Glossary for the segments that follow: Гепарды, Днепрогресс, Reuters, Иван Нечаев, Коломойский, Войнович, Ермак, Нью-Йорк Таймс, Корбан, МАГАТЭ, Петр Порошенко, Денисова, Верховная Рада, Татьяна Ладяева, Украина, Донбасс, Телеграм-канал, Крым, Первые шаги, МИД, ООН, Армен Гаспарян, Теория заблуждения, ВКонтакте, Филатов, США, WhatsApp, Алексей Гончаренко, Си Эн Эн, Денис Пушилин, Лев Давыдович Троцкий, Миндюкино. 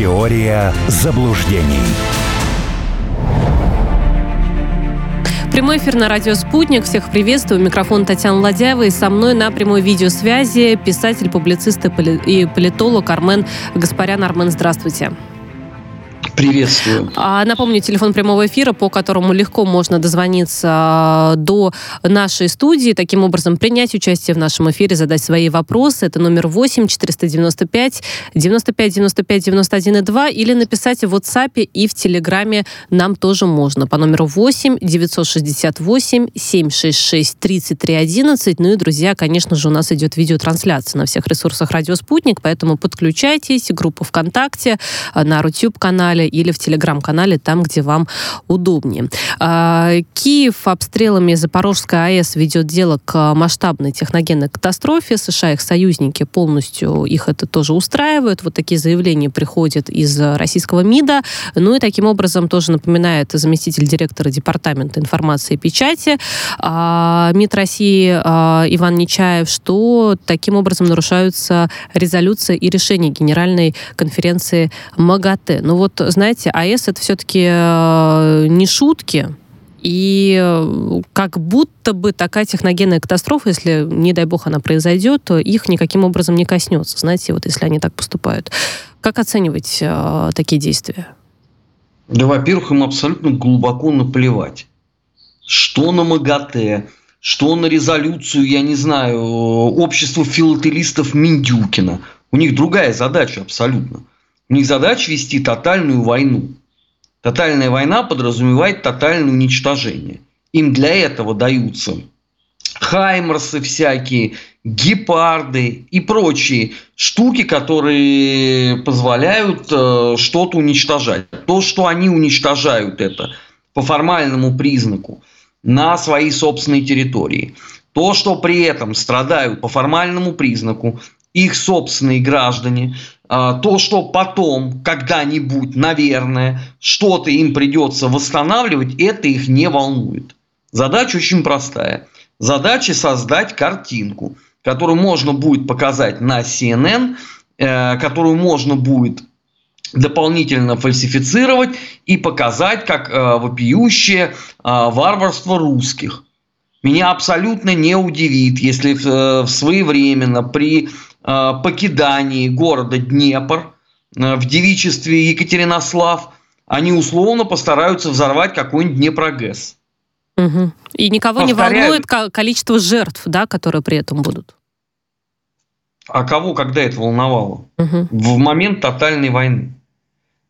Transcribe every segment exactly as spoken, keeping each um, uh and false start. Теория заблуждений. Прямой эфир на радио «Спутник». Всех приветствую. Микрофон Татьяна Ладяева. И со мной на прямой видеосвязи писатель, публицист и политолог Армен Гаспарян. Армен, здравствуйте. Приветствую. Напомню, телефон прямого эфира, по которому легко можно дозвониться до нашей студии, таким образом принять участие в нашем эфире, задать свои вопросы. Это номер восемь четыреста девяносто пять девяносто пять девяносто пять девяносто один и два, или написать в WhatsApp и в Телеграме нам тоже можно по номеру восемь девятьсот шестьдесят восемь семьсот шестьдесят шесть тридцать три одиннадцать. Ну и, друзья, конечно же, у нас идет видеотрансляция на всех ресурсах «Радио Спутник», поэтому подключайтесь, группа ВКонтакте, на YouTube-канале или в Телеграм-канале, там, где вам удобнее. Киев обстрелами Запорожской АЭС ведет дело к масштабной техногенной катастрофе. США и их союзники полностью их это тоже устраивают. Вот такие заявления приходят из российского МИДа. Ну и таким образом тоже напоминает заместитель директора Департамента информации и печати МИД России Иван Нечаев, что таким образом нарушаются резолюции и решения Генеральной конференции МАГАТЭ. Ну вот, знаете, АЭС — это все-таки не шутки, и как будто бы такая техногенная катастрофа, если, не дай бог, она произойдет, то их никаким образом не коснется, знаете, вот если они так поступают. Как оценивать э, такие действия? Да, во-первых, им абсолютно глубоко наплевать, что на МАГАТЭ, что на резолюцию, я не знаю, общества филателистов Миндюкина. У них другая задача абсолютно. У них задача вести тотальную войну. Тотальная война подразумевает тотальное уничтожение. Им для этого даются хаймарсы всякие, гепарды и прочие штуки, которые позволяют э, что-то уничтожать. То, что они уничтожают это по формальному признаку на своей собственной территории. То, что при этом страдают по формальному признаку их собственные граждане. То, что потом, когда-нибудь, наверное, что-то им придется восстанавливать, это их не волнует. Задача очень простая. Задача создать картинку, которую можно будет показать на Си Эн Эн, которую можно будет дополнительно фальсифицировать и показать как вопиющее варварство русских. Меня абсолютно не удивит, если своевременно при покидании города Днепр в девичестве Екатеринослав они условно постараются взорвать какой-нибудь Днепрогресс. Угу. И никого Повторяю... не волнует количество жертв, да, которые при этом будут? А кого когда это волновало? Угу. В момент тотальной войны.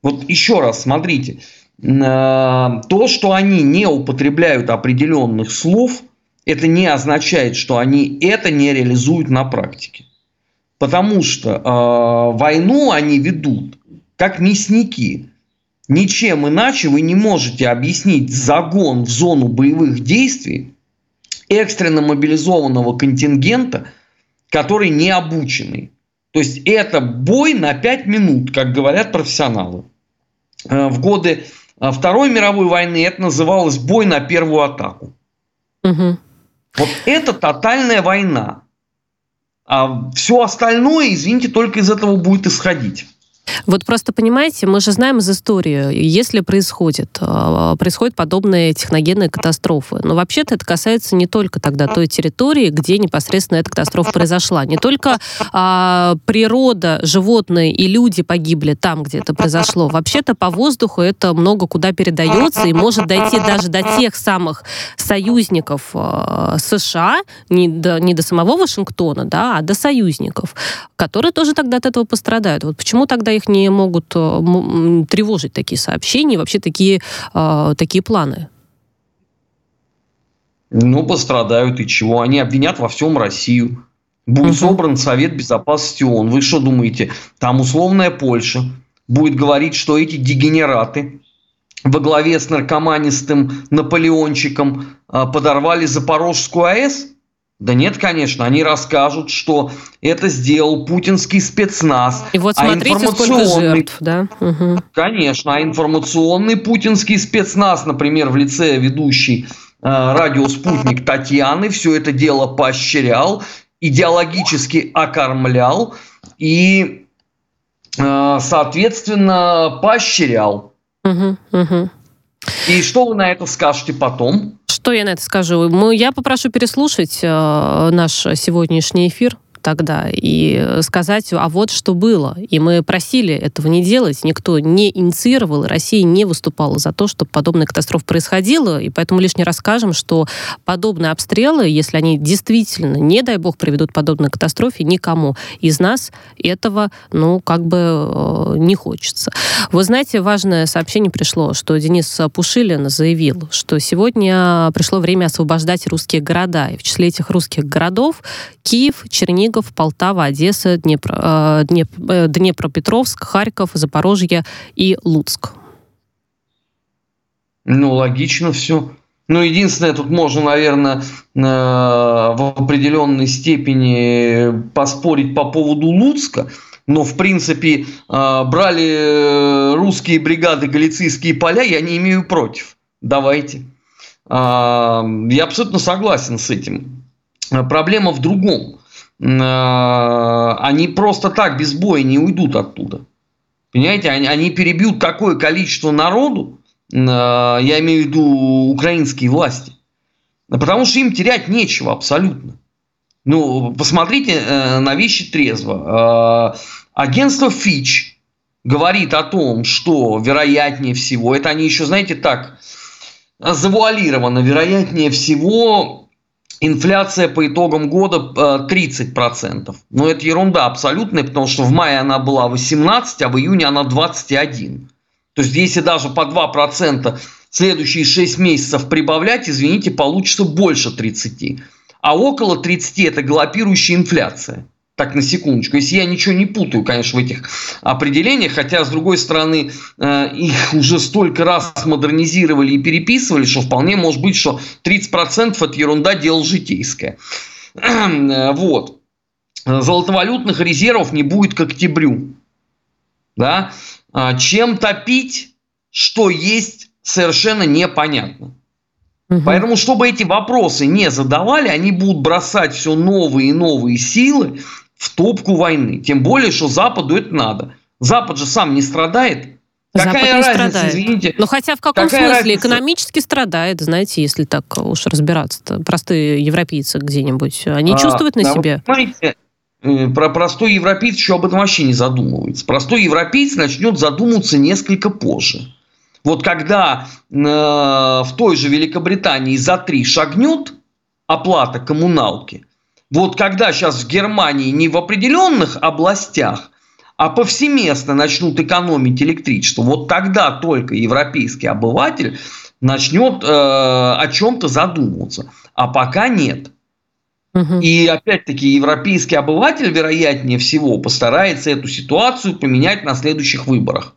Вот еще раз, смотрите. То, что они не употребляют определенных слов, это не означает, что они это не реализуют на практике. Потому что э, войну они ведут как мясники. Ничем иначе вы не можете объяснить загон в зону боевых действий экстренно мобилизованного контингента, который не обученный. То есть это бой на пять минут, как говорят профессионалы. Э, в годы Второй мировой войны это называлось бой на первую атаку. Угу. Вот это тотальная война. А все остальное, извините, только из этого будет исходить. Вот просто, понимаете, мы же знаем из истории, если происходит, происходят подобные техногенные катастрофы. Но вообще-то это касается не только тогда той территории, где непосредственно эта катастрофа произошла. Не только а, природа, животные и люди погибли там, где это произошло. Вообще-то по воздуху это много куда передается и может дойти даже до тех самых союзников а, Эс Ша А, не до, не до самого Вашингтона, да, а до союзников, которые тоже тогда от этого пострадают. Вот почему тогда их не могут тревожить такие сообщения, вообще такие, э, такие планы? Ну, пострадают и чего? Они обвинят во всем Россию. Будет uh-huh. собран Совет Безопасности О О Н. Вы что думаете? Там условная Польша будет говорить, что эти дегенераты во главе с наркоманистым Наполеончиком э, подорвали Запорожскую АЭС? Да нет, конечно, они расскажут, что это сделал путинский спецназ. И вот смотрите, а информационный... сколько жертв, да? Угу. Конечно, а информационный путинский спецназ, например, в лице ведущей э, радио «Спутник» Татьяны, все это дело поощрял, идеологически окормлял и соответственно, поощрял. Угу, угу. И что вы на это скажете потом? Что я на это скажу? Мы, я попрошу переслушать наш сегодняшний эфир тогда и сказать, а вот что было. И мы просили этого не делать, никто не инициировал, Россия не выступала за то, чтобы подобная катастрофа происходила, и поэтому лишний раз скажем, что подобные обстрелы, если они действительно, не дай бог, приведут к подобной катастрофе, никому из нас этого, ну, как бы э, не хочется. Вы знаете, важное сообщение пришло, что Денис Пушилин заявил, что сегодня пришло время освобождать русские города, и в числе этих русских городов Киев, Чернигов, Полтава, Одесса, Днепро, Днепро, Днепропетровск, Харьков, Запорожье и Луцк. Ну, логично все. Ну, единственное, тут можно, наверное, в определенной степени поспорить по поводу Луцка, но, в принципе, брали русские бригады галицийские поля, я не имею против. Давайте. Я абсолютно согласен с этим. Проблема в другом. Они просто так без боя не уйдут оттуда. Понимаете, они, они перебьют такое количество народу, я имею в виду украинские власти, потому что им терять нечего абсолютно. Ну, посмотрите на вещи трезво. Агентство Fitch говорит о том, что вероятнее всего, это они еще, знаете, так завуалировано, вероятнее всего... Инфляция по итогам года тридцать процентов. Но это ерунда абсолютная, потому что в мае она была восемнадцать, а в июне она двадцать один. То есть, если даже по два процента следующие шесть месяцев прибавлять, извините, получится больше тридцати. А около тридцати – это галопирующая инфляция. Так, на секундочку. Если я ничего не путаю, конечно, в этих определениях, хотя, с другой стороны, их уже столько раз модернизировали и переписывали, что вполне может быть, что тридцать процентов это ерунда, дело житейское. Вот. Золотовалютных резервов не будет к октябрю. Да? Чем топить, что есть, совершенно непонятно. Угу. Поэтому, чтобы эти вопросы не задавали, они будут бросать все новые и новые силы в топку войны. Тем более, что Западу это надо. Запад же сам не страдает. Запад какая не разница, страдает. Извините. Но хотя в каком смысле? Разница? Экономически страдает, знаете, если так уж разбираться-то. Простые европейцы где-нибудь, они а, чувствуют на да, себе? Понимаете, про простой европейец еще об этом вообще не задумывается. Простой европейец начнет задумываться несколько позже. Вот когда э, в той же Великобритании за три шагнет оплата коммуналки, вот когда сейчас в Германии не в определенных областях, а повсеместно начнут экономить электричество, вот тогда только европейский обыватель начнет э, о чем-то задумываться. А пока нет. Угу. И опять-таки европейский обыватель, вероятнее всего, постарается эту ситуацию поменять на следующих выборах.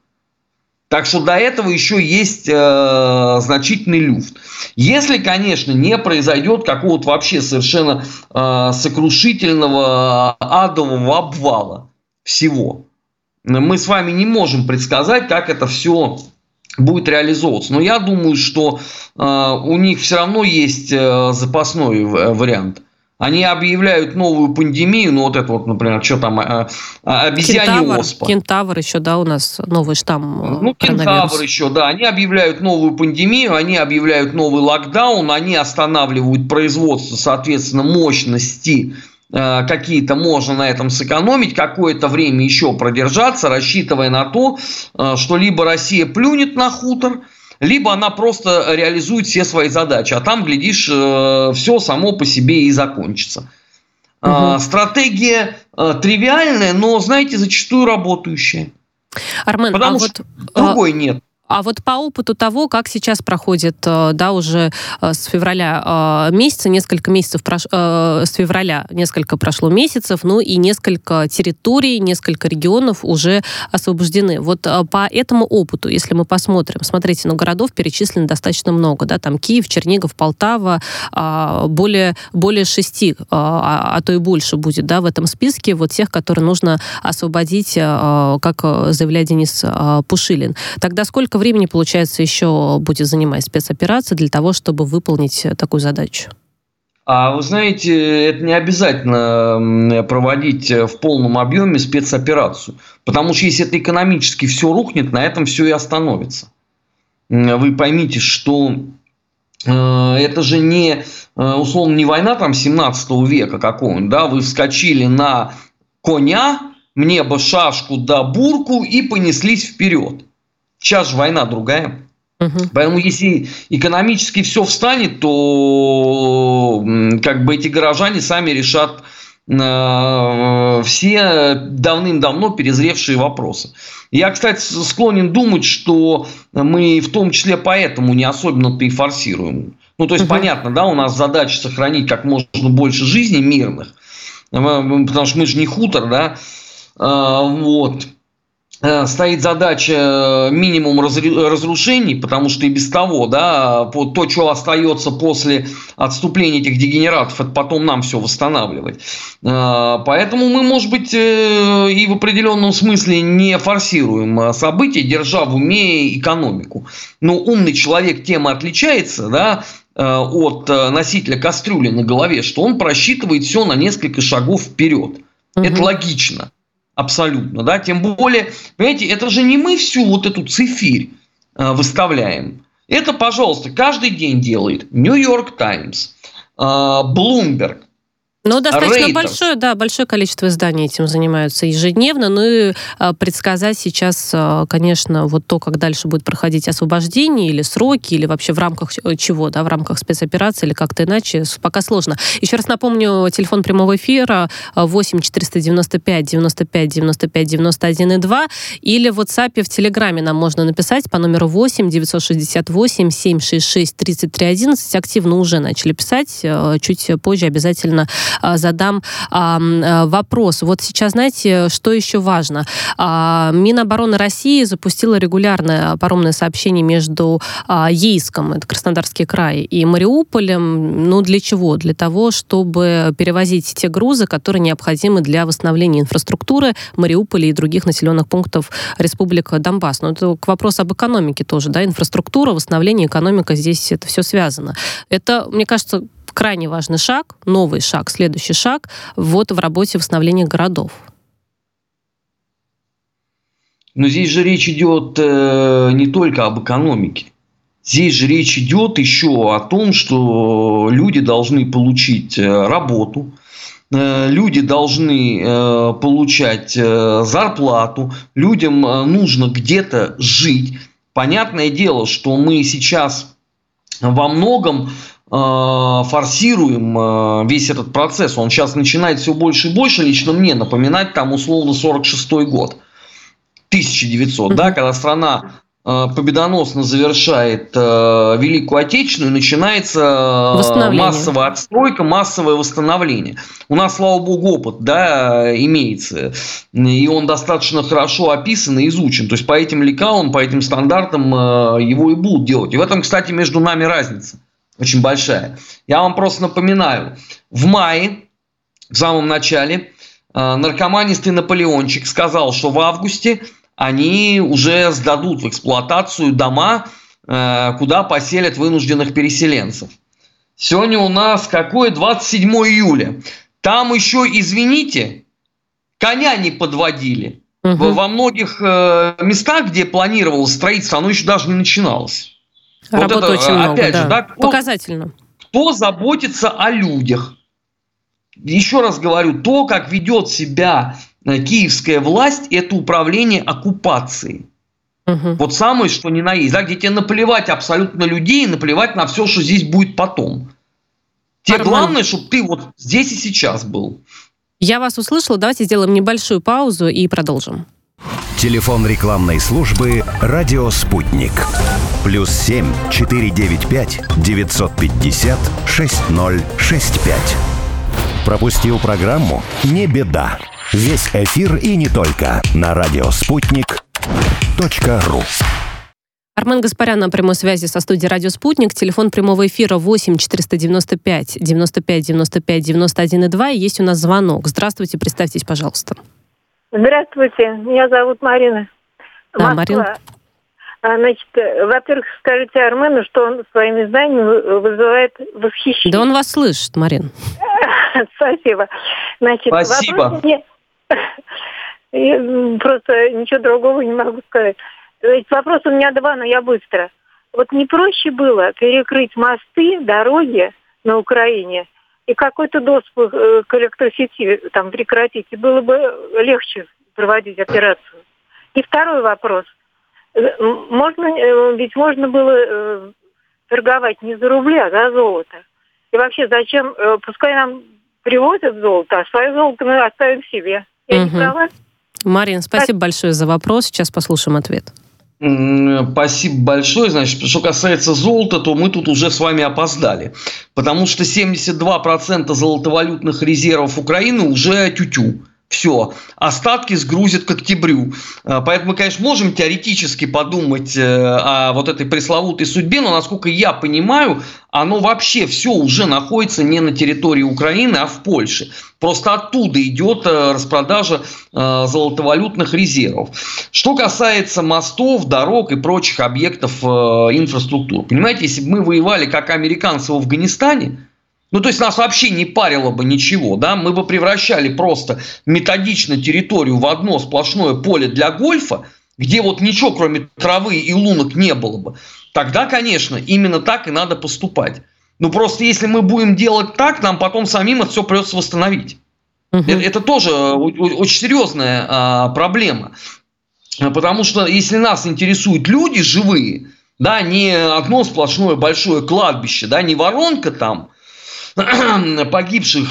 Так что до этого еще есть э, значительный люфт. Если, конечно, не произойдет какого-то вообще совершенно э, сокрушительного адового обвала всего. Мы с вами не можем предсказать, как это все будет реализовываться. Но я думаю, что э, у них все равно есть э, запасной вариант. Они объявляют новую пандемию, ну вот это вот, например, что там, обезьянья оспа. Кентавр еще, да, у нас новый штамм. Ну, кентавр еще, да. Они объявляют новую пандемию, они объявляют новый локдаун, они останавливают производство, соответственно, мощности какие-то можно на этом сэкономить, какое-то время еще продержаться, рассчитывая на то, что либо Россия плюнет на хутор, либо она просто реализует все свои задачи, а там, глядишь, все само по себе и закончится. Угу. Стратегия тривиальная, но, знаете, зачастую работающая. Армен, потому а что вот... другой нет. А вот по опыту того, как сейчас проходит, да, уже с февраля месяца, несколько месяцев, прош... с февраля несколько прошло месяцев, ну и несколько территорий, несколько регионов уже освобождены. Вот по этому опыту, если мы посмотрим, смотрите, ну, городов перечислено достаточно много, да, там Киев, Чернигов, Полтава, более, более шести, а то и больше будет, да, в этом списке вот тех, которые нужно освободить, как заявляет Денис Пушилин. Тогда сколько времени, получается, еще будет занимать спецоперация для того, чтобы выполнить такую задачу? А вы знаете, это не обязательно проводить в полном объеме спецоперацию. Потому что если это экономически все рухнет, на этом все и остановится. Вы поймите, что это же не, условно, не война там семнадцатого века какого-нибудь. Да? Вы вскочили на коня, мне бы шашку да бурку и понеслись вперед. Сейчас же война другая. Поэтому, если экономически все встанет, то как бы эти горожане сами решат э, все давным-давно перезревшие вопросы. Я, кстати, склонен думать, что мы в том числе поэтому не особенно-то и форсируем. Ну, то есть, uh-huh. понятно, да, у нас задача сохранить как можно больше жизней мирных, потому что мы же не хутор, да, э, вот. Стоит задача минимум разрушений, потому что и без того, да, то, что остается после отступления этих дегенератов, это потом нам все восстанавливать. Поэтому мы, может быть, и в определенном смысле не форсируем события, держа в уме экономику. Но умный человек тем отличается, да, от носителя кастрюли на голове, что он просчитывает все на несколько шагов вперед. Угу. Это логично. Абсолютно, да, тем более, понимаете, это же не мы всю вот эту цифирь э, выставляем. Это, пожалуйста, каждый день делает Нью-Йорк Таймс, Bloomberg. Ну, достаточно Reuters. большое, да, большое количество изданий этим занимаются ежедневно. Ну и э, предсказать сейчас, э, конечно, вот то, как дальше будет проходить освобождение или сроки, или вообще в рамках чего, да, в рамках спецоперации или как-то иначе, пока сложно. Еще раз напомню, телефон прямого эфира восемь четыреста девяносто пять девяносто пять девяносто пять девяносто один и два или в WhatsApp, в Телеграме нам можно написать по номеру восемь девятьсот шестьдесят восемь семьсот шестьдесят шесть тридцать три одиннадцать. Активно уже начали писать, э, чуть позже обязательно задам а, вопрос. Вот сейчас, знаете, что еще важно? А, Минобороны России запустила регулярное паромное сообщение между а, Ейском, это Краснодарский край, и Мариуполем. Ну, для чего? Для того, чтобы перевозить те грузы, которые необходимы для восстановления инфраструктуры Мариуполя и других населенных пунктов Республика Донбасс. Но это к вопросу об экономике тоже, да? Инфраструктура, восстановление, экономика, здесь это все связано. Это, мне кажется, крайне важный шаг, новый шаг, следующий шаг вот в работе восстановления городов. Но здесь же речь идет э, не только об экономике. Здесь же речь идет еще о том, что люди должны получить работу, э, люди должны э, получать э, зарплату, людям нужно где-то жить. Понятное дело, что мы сейчас во многом форсируем весь этот процесс. Он сейчас начинает все больше и больше лично мне напоминать там условно сорок шестой год, тысяча девятисотый, mm-hmm. да, когда страна победоносно завершает Великую Отечественную, начинается массовая отстройка, массовое восстановление. У нас, слава богу, опыт, да, имеется, и он достаточно хорошо описан и изучен. То есть по этим лекалам, по этим стандартам его и будут делать. И в этом, кстати, между нами разница. Очень большая. Я вам просто напоминаю, в мае, в самом начале, наркоманистый Наполеончик сказал, что в августе они уже сдадут в эксплуатацию дома, куда поселят вынужденных переселенцев. Сегодня у нас какое? двадцать седьмое июля. Там еще, извините, коня не подводили. Угу. Во многих местах, где планировалось строительство, оно еще даже не начиналось. Вот это, очень много, опять да. же, да, кто, показательно. Кто заботится о людях? Еще раз говорю, то, как ведет себя киевская власть, это управление оккупацией. Угу. Вот самое, что ни на есть. Да, где тебе наплевать абсолютно людей, наплевать на все, что здесь будет потом. Тебе Армен, главное, чтобы ты вот здесь и сейчас был. Я вас услышала. Давайте сделаем небольшую паузу и продолжим. Телефон рекламной службы «Радио Спутник». Плюс семь четыре девять пять девятьсот пятьдесят шесть ноль шесть пять. Пропустил программу? Не беда. Весь эфир и не только на радио Спутник точка ру. Армен Гаспарян на прямой связи со студией «Радио Спутник». Телефон прямого эфира восемь четыреста девяносто пять девяносто пять девяносто пять девяносто один и два. Есть у нас звонок. Здравствуйте, представьтесь, пожалуйста. Здравствуйте, меня зовут Марина. Да, Марина. Значит, во-первых, скажите Армену, что он своими знаниями вызывает восхищение. Да он вас слышит, Марин. Спасибо. Значит, Спасибо. Мне... Просто ничего другого не могу сказать. Ведь вопрос у меня два, но я быстро. Вот не проще было перекрыть мосты, дороги на Украине и какой-то доступ к электросети там прекратить, и было бы легче проводить операцию. И второй вопрос. Можно, ведь можно было торговать не за рубли, а за золото. И вообще зачем, пускай нам привозят золото, а свое золото мы оставим себе. Я угу. не права? Марин, спасибо, спасибо большое за вопрос. Сейчас послушаем ответ. Спасибо большое. Значит, что касается золота, то мы тут уже с вами опоздали. Потому что семьдесят два процента золотовалютных резервов Украины уже тютю. Все. Остатки сгрузят к октябрю. Поэтому мы, конечно, можем теоретически подумать о вот этой пресловутой судьбе, но, насколько я понимаю, оно вообще все уже находится не на территории Украины, а в Польше. Просто оттуда идет распродажа золотовалютных резервов. Что касается мостов, дорог и прочих объектов инфраструктуры. Понимаете, если бы мы воевали, как американцы в Афганистане, ну, то есть, нас вообще не парило бы ничего, да, мы бы превращали просто методично территорию в одно сплошное поле для гольфа, где вот ничего, кроме травы и лунок, не было бы. Тогда, конечно, именно так и надо поступать. Ну, просто если мы будем делать так, нам потом самим это все придется восстановить. Угу. Это, это тоже очень серьезная а, проблема. Потому что, если нас интересуют люди живые, да, не одно сплошное большое кладбище, да, не воронка там, погибших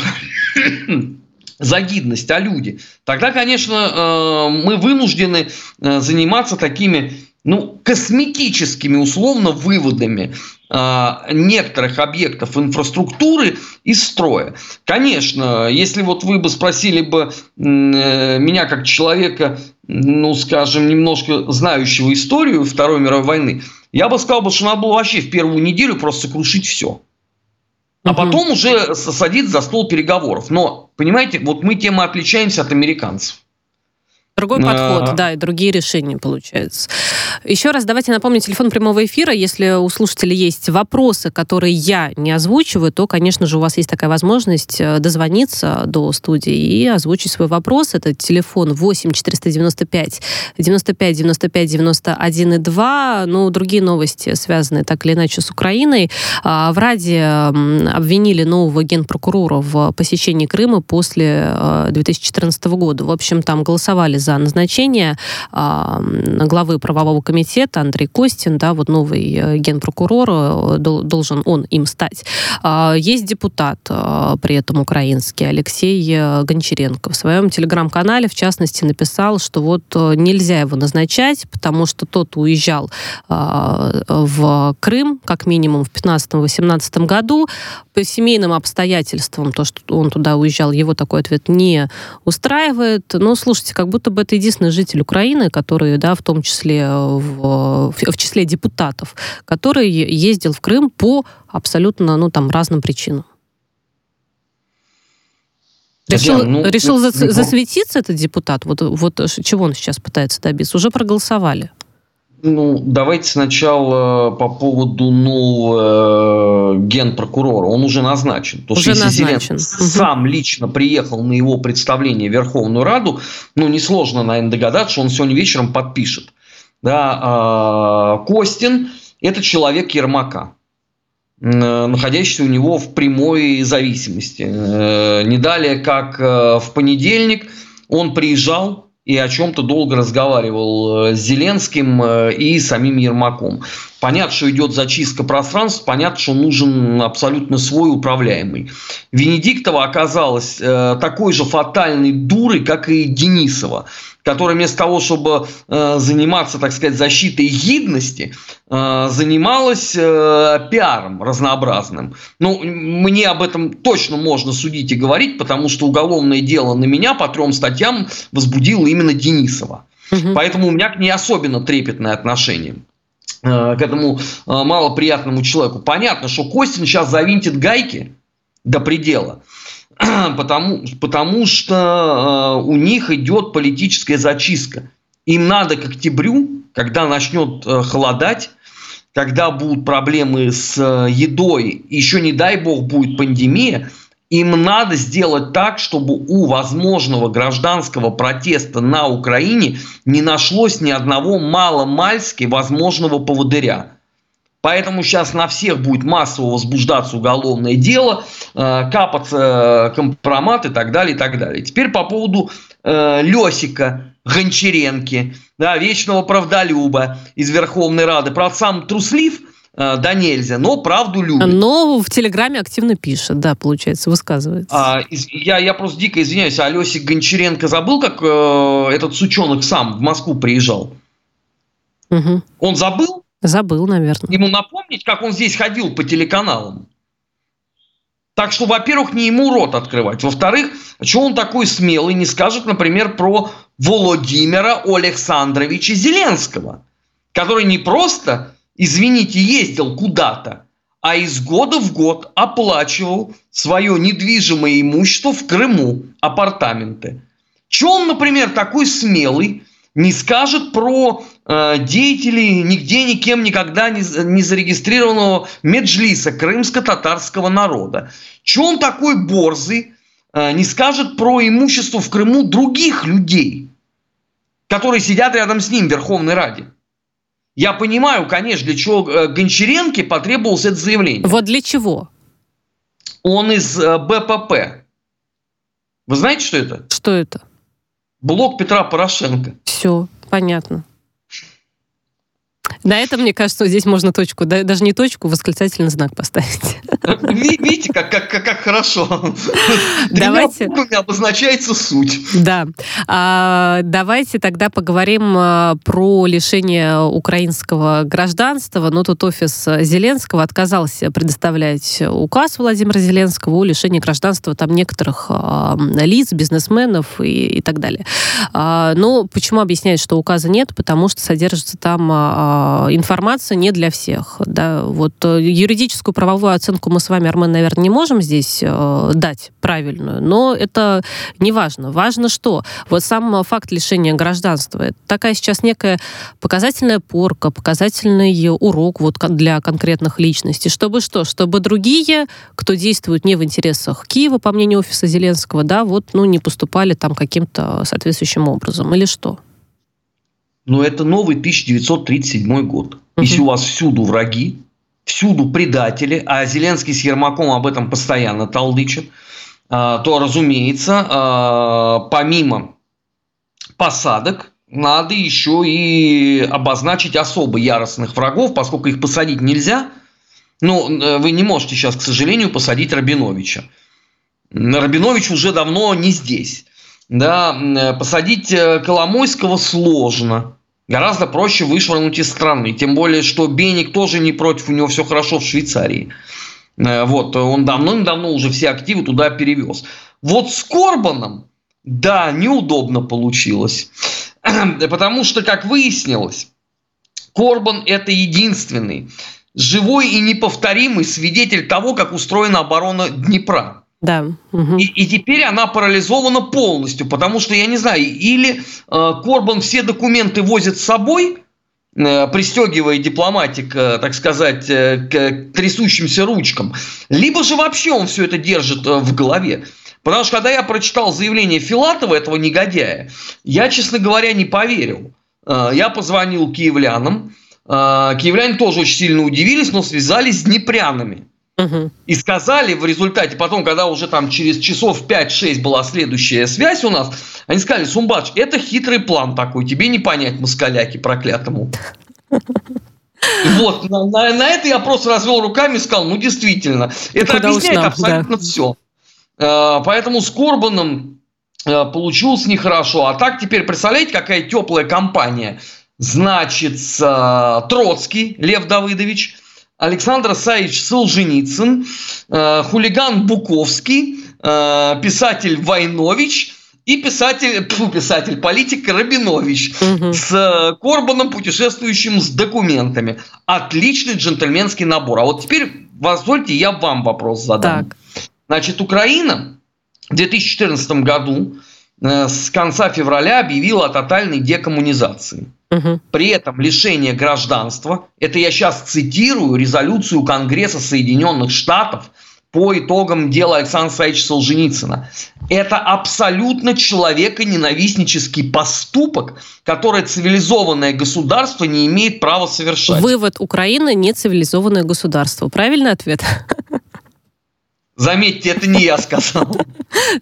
за гидность, а люди, тогда, конечно, мы вынуждены заниматься такими, ну, косметическими, условно, выводами некоторых объектов инфраструктуры из строя. Конечно, если вот вы бы спросили бы меня как человека, ну, скажем, немножко знающего историю Второй мировой войны, я бы сказал, что надо было вообще в первую неделю просто сокрушить все. А потом угу. уже садиться за стол переговоров. Но, понимаете, вот мы тем и отличаемся от американцев. Другой подход, да, и другие решения, получается. Еще раз давайте напомню телефон прямого эфира. Если у слушателей есть вопросы, которые я не озвучиваю, то, конечно же, у вас есть такая возможность дозвониться до студии и озвучить свой вопрос. Это телефон восемь четыреста девяносто пять девяносто пять девяносто пять девяносто один и два. Ну, другие новости, связанные так или иначе с Украиной. В Раде обвинили нового генпрокурора в посещении Крыма после две тысячи четырнадцатого года. В общем, там голосовали за назначение главы правового комитета Андрей Костин, да, вот новый генпрокурор, должен он им стать. Есть депутат при этом украинский Алексей Гончаренко. В своем телеграм-канале, в частности, написал, что вот нельзя его назначать, потому что тот уезжал в Крым, как минимум, в пятнадцатом-восемнадцатом году. По семейным обстоятельствам, то, что он туда уезжал, его такой ответ не устраивает. Но, слушайте, как будто бы это единственный житель Украины, который, да, в том числе в, в числе депутатов, который ездил в Крым по абсолютно, ну, там, разным причинам. Решил, да, ну, решил ну, зас, ну, засветиться этот депутат? Вот, вот чего он сейчас пытается добиться? Уже проголосовали. Ну, давайте сначала по поводу нового генпрокурора. Он уже назначен. То, уже что, если назначен. Зеленский сам лично приехал на его представление в Верховную Раду, ну, несложно, наверное, догадаться, что он сегодня вечером подпишет. Да, Костин – это человек Ермака, находящийся у него в прямой зависимости. Не далее, как в понедельник он приезжал и о чем-то долго разговаривал с Зеленским и самим Ермаком. Понятно, что идет зачистка пространств, понятно, что нужен абсолютно свой управляемый. Венедиктова оказалась такой же фатальной дурой, как и Денисова, которая вместо того, чтобы заниматься, так сказать, защитой гидности, занималась пиаром разнообразным. Ну, мне об этом точно можно судить и говорить, потому что уголовное дело на меня по трем статьям возбудило именно Денисова. Угу. Поэтому у меня к ней особенно трепетное отношение, к этому малоприятному человеку. Понятно, что Костин сейчас завинтит гайки до предела, Потому, потому что э, у них идет политическая зачистка. Им надо к октябрю когда начнет холодать, когда будут проблемы с едой, еще, не дай бог, будет пандемия, им надо сделать так, чтобы у возможного гражданского протеста на Украине не нашлось ни одного маломальски возможного поводыря. Поэтому сейчас на всех будет массово возбуждаться уголовное дело, капаться компромат и так далее, и так далее. Теперь по поводу Лёсика, Гончаренки, да, вечного правдолюба из Верховной Рады. Правда, сам труслив, да нельзя, но правду любит. Но в Телеграме активно пишет, да, получается, высказывается. А, я, я просто дико извиняюсь, а Лёсик Гончаренко забыл, как э, этот сучонок сам в Москву приезжал? Угу. Он забыл? Забыл, наверное. Ему напомнить, как он здесь ходил по телеканалам. Так что, во-первых, не ему рот открывать. Во-вторых, чего он такой смелый не скажет, например, про Владимира Александровича Зеленского, который не просто, извините, ездил куда-то, а из года в год оплачивал свое недвижимое имущество в Крыму, апартаменты. Чего он, например, такой смелый не скажет про э, деятелей нигде никем никогда не, не зарегистрированного меджлиса крымско-татарского народа? Чего он такой борзый э, не скажет про имущество в Крыму других людей, которые сидят рядом с ним в Верховной Раде? Я понимаю, конечно, для чего Гончаренке потребовалось это заявление. Вот для чего? Он из э, Б П П. Вы знаете, что это? Что это? Блок Петра Порошенко. Все, понятно. На этом, мне кажется, здесь можно точку, да, даже не точку, восклицательный знак поставить. Видите, как, как, как хорошо. Давайте. Тремя обозначается суть. Да. А, давайте тогда поговорим про лишение украинского гражданства. Но тут офис Зеленского отказался предоставлять указ Владимира Зеленского о лишении гражданства там некоторых а, лиц, бизнесменов и, и так далее. А, но почему объясняют, что указа нет? Потому что содержится там... А, информация не для всех. Да. Вот юридическую правовую оценку мы с вами, Армен, наверное, не можем здесь э, дать правильную, но это не важно. Важно, что вот сам факт лишения гражданства — это такая сейчас некая показательная порка, показательный урок вот для конкретных личностей. Чтобы что? Чтобы другие, кто действует не в интересах Киева, по мнению офиса Зеленского, да, вот, ну, не поступали там каким-то соответствующим образом. Или что? Но это новый тысяча девятьсот тридцать седьмой год. Uh-huh. Если у вас всюду враги, всюду предатели, а Зеленский с Ермаком об этом постоянно толдычат, то, разумеется, помимо посадок, надо еще и обозначить особо яростных врагов, поскольку их посадить нельзя. Ну, вы не можете сейчас, к сожалению, посадить Рабиновича. Рабинович уже давно не здесь. Да, посадить Коломойского сложно. Гораздо проще вышвырнуть из страны. Тем более, что Беник тоже не против, у него все хорошо в Швейцарии. Вот, он давно-недавно уже все активы туда перевез. Вот с Корбаном, да, неудобно получилось. Потому что, как выяснилось, Корбан – это единственный живой и неповторимый свидетель того, как устроена оборона Днепра. Да. Угу. И, и теперь она парализована полностью, потому что, я не знаю, или э, Корбан все документы возит с собой, э, пристегивая дипломатик, э, так сказать, э, к трясущимся ручкам, либо же вообще он все это держит э, в голове. Потому что, когда я прочитал заявление Филатова, этого негодяя, я, честно говоря, не поверил. Э, я позвонил киевлянам, э, киевляне тоже очень сильно удивились, но связались с днепрянами. И сказали в результате, потом, когда уже там через часов пять-шесть была следующая связь у нас, они сказали: Сумбач, это хитрый план такой, тебе не понять, москаляки проклятому. Вот, на, на, на это я просто развел руками и сказал, ну, действительно, это объясняет нам абсолютно да. все. Поэтому с Корбаном получилось нехорошо. А так теперь, представляете, какая теплая компания. Значит, Троцкий Лев Давыдович, Александр Саевич Солженицын, э, хулиган Буковский, э, писатель Войнович и писатель, пфу, писатель, политик Рабинович угу. с э, Корбаном, путешествующим с документами. Отличный джентльменский набор. А вот теперь, позвольте, я вам вопрос задам. Так. Значит, Украина в две тысячи четырнадцатом году с конца февраля объявила о тотальной декоммунизации. Угу. При этом лишение гражданства, это я сейчас цитирую резолюцию Конгресса Соединенных Штатов по итогам дела Александра Саевича Солженицына, это абсолютно человеконенавистнический поступок, который цивилизованное государство не имеет права совершать. Вывод: Украина не цивилизованное государство. Правильный ответ? Заметьте, это не я сказал.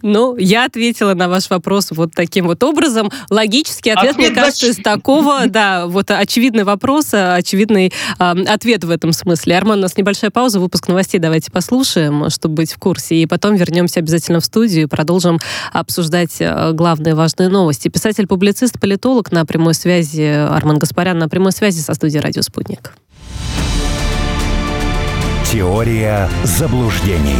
Ну, я ответила на ваш вопрос вот таким вот образом. Логический ответ, ответ мне кажется, дач... из такого, да, вот очевидный вопрос, очевидный э, ответ в этом смысле. Армен, у нас небольшая пауза, выпуск новостей давайте послушаем, чтобы быть в курсе, и потом вернемся обязательно в студию и продолжим обсуждать главные важные новости. Писатель-публицист, политолог на прямой связи, Армен Гаспарян на прямой связи со студией «Радио Спутник». Теория заблуждений.